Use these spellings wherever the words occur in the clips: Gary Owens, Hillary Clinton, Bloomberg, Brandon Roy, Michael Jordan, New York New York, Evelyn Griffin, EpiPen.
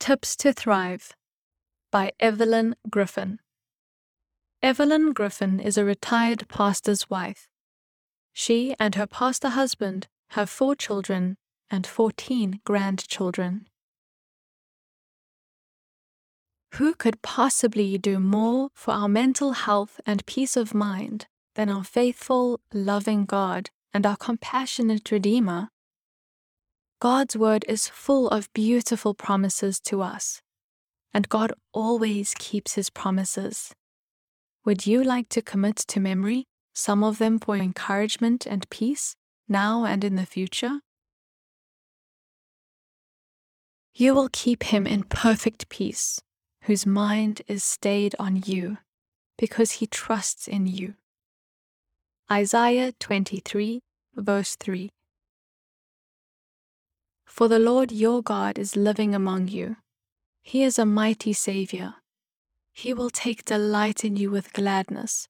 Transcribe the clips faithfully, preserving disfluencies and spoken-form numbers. Tips to Thrive by Evelyn Griffin. Evelyn Griffin is a retired pastor's wife. She and her pastor husband have four children and fourteen grandchildren. Who could possibly do more for our mental health and peace of mind than our faithful, loving God and our compassionate Redeemer? God's word is full of beautiful promises to us, and God always keeps his promises. Would you like to commit to memory some of them for encouragement and peace, now and in the future? You will keep him in perfect peace, whose mind is stayed on you, because he trusts in you. Isaiah twenty-three, verse three. For the Lord your God is living among you. He is a mighty Savior. He will take delight in you with gladness.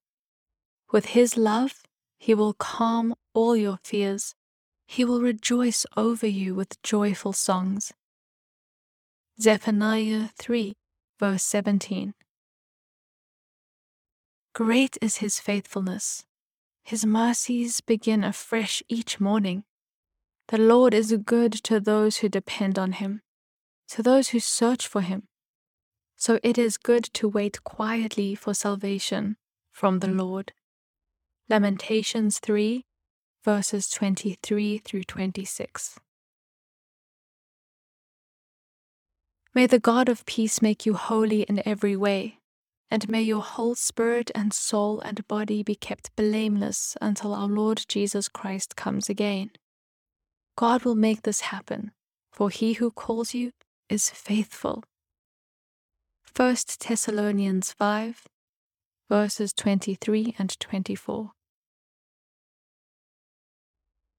With his love, he will calm all your fears. He will rejoice over you with joyful songs. Zephaniah three, verse seventeen. Great is his faithfulness. His mercies begin afresh each morning. The Lord is good to those who depend on him, to those who search for him. So it is good to wait quietly for salvation from the Lord. Lamentations three, verses twenty-three through twenty-six. May the God of peace make you holy in every way, and may your whole spirit and soul and body be kept blameless until our Lord Jesus Christ comes again. God will make this happen, for he who calls you is faithful. First Thessalonians five, verses twenty-three and twenty-four.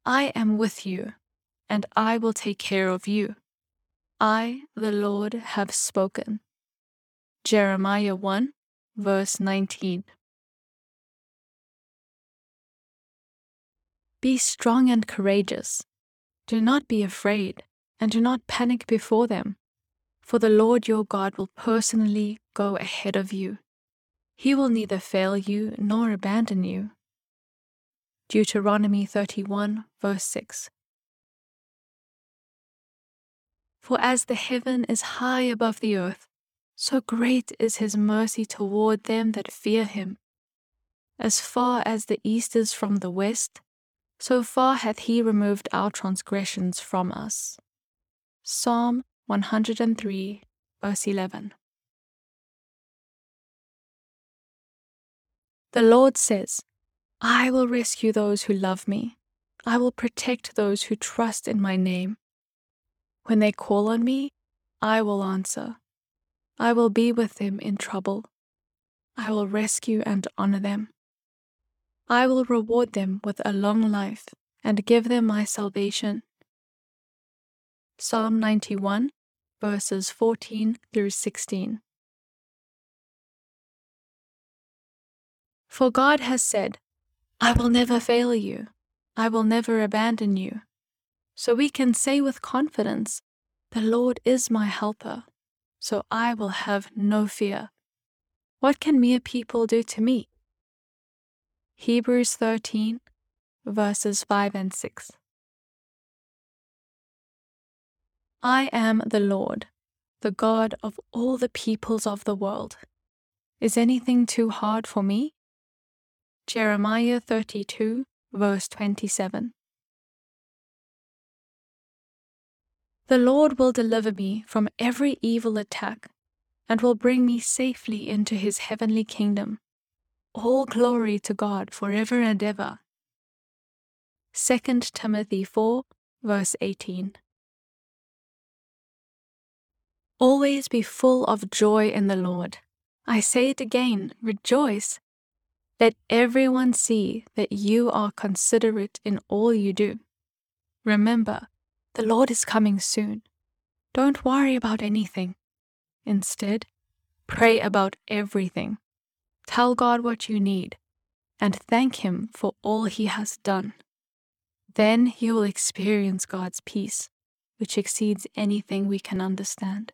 I am with you, and I will take care of you. I, the Lord, have spoken. Jeremiah one, verse nineteen. Be strong and courageous. Do not be afraid, and do not panic before them, for the Lord your God will personally go ahead of you. He will neither fail you nor abandon you. Deuteronomy thirty-one, verse six. For as the heaven is high above the earth, so great is his mercy toward them that fear him. As far as the east is from the west, so far hath he removed our transgressions from us. Psalm one hundred three, verse eleven. The Lord says, I will rescue those who love me. I will protect those who trust in my name. When they call on me, I will answer. I will be with them in trouble. I will rescue and honor them. I will reward them with a long life and give them my salvation. Psalm ninety-one, verses fourteen through sixteen. For God has said, I will never fail you. I will never abandon you. So we can say with confidence, the Lord is my helper, so I will have no fear. What can mere people do to me? Hebrews thirteen, verses five and six. I am the Lord, the God of all the peoples of the world. Is anything too hard for me? Jeremiah thirty-two, verse twenty-seven. The Lord will deliver me from every evil attack and will bring me safely into his heavenly kingdom. All glory to God forever and ever. Second Timothy four, verse eighteen. Always be full of joy in the Lord. I say it again, rejoice. Let everyone see that you are considerate in all you do. Remember, the Lord is coming soon. Don't worry about anything. Instead, pray about everything. Tell God what you need, and thank him for all he has done. Then you will experience God's peace, which exceeds anything we can understand.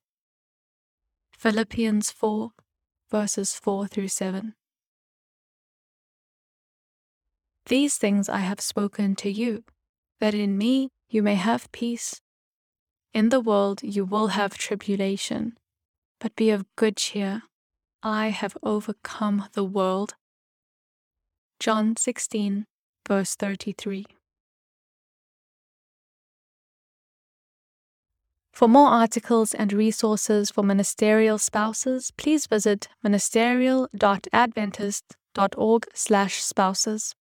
Philippians four, verses four through seven. These things I have spoken to you, that in me you may have peace. In the world you will have tribulation, but be of good cheer. I have overcome the world. John sixteen, verse thirty-three. For more articles and resources for ministerial spouses, please visit ministerial dot adventist dot org slash spouses.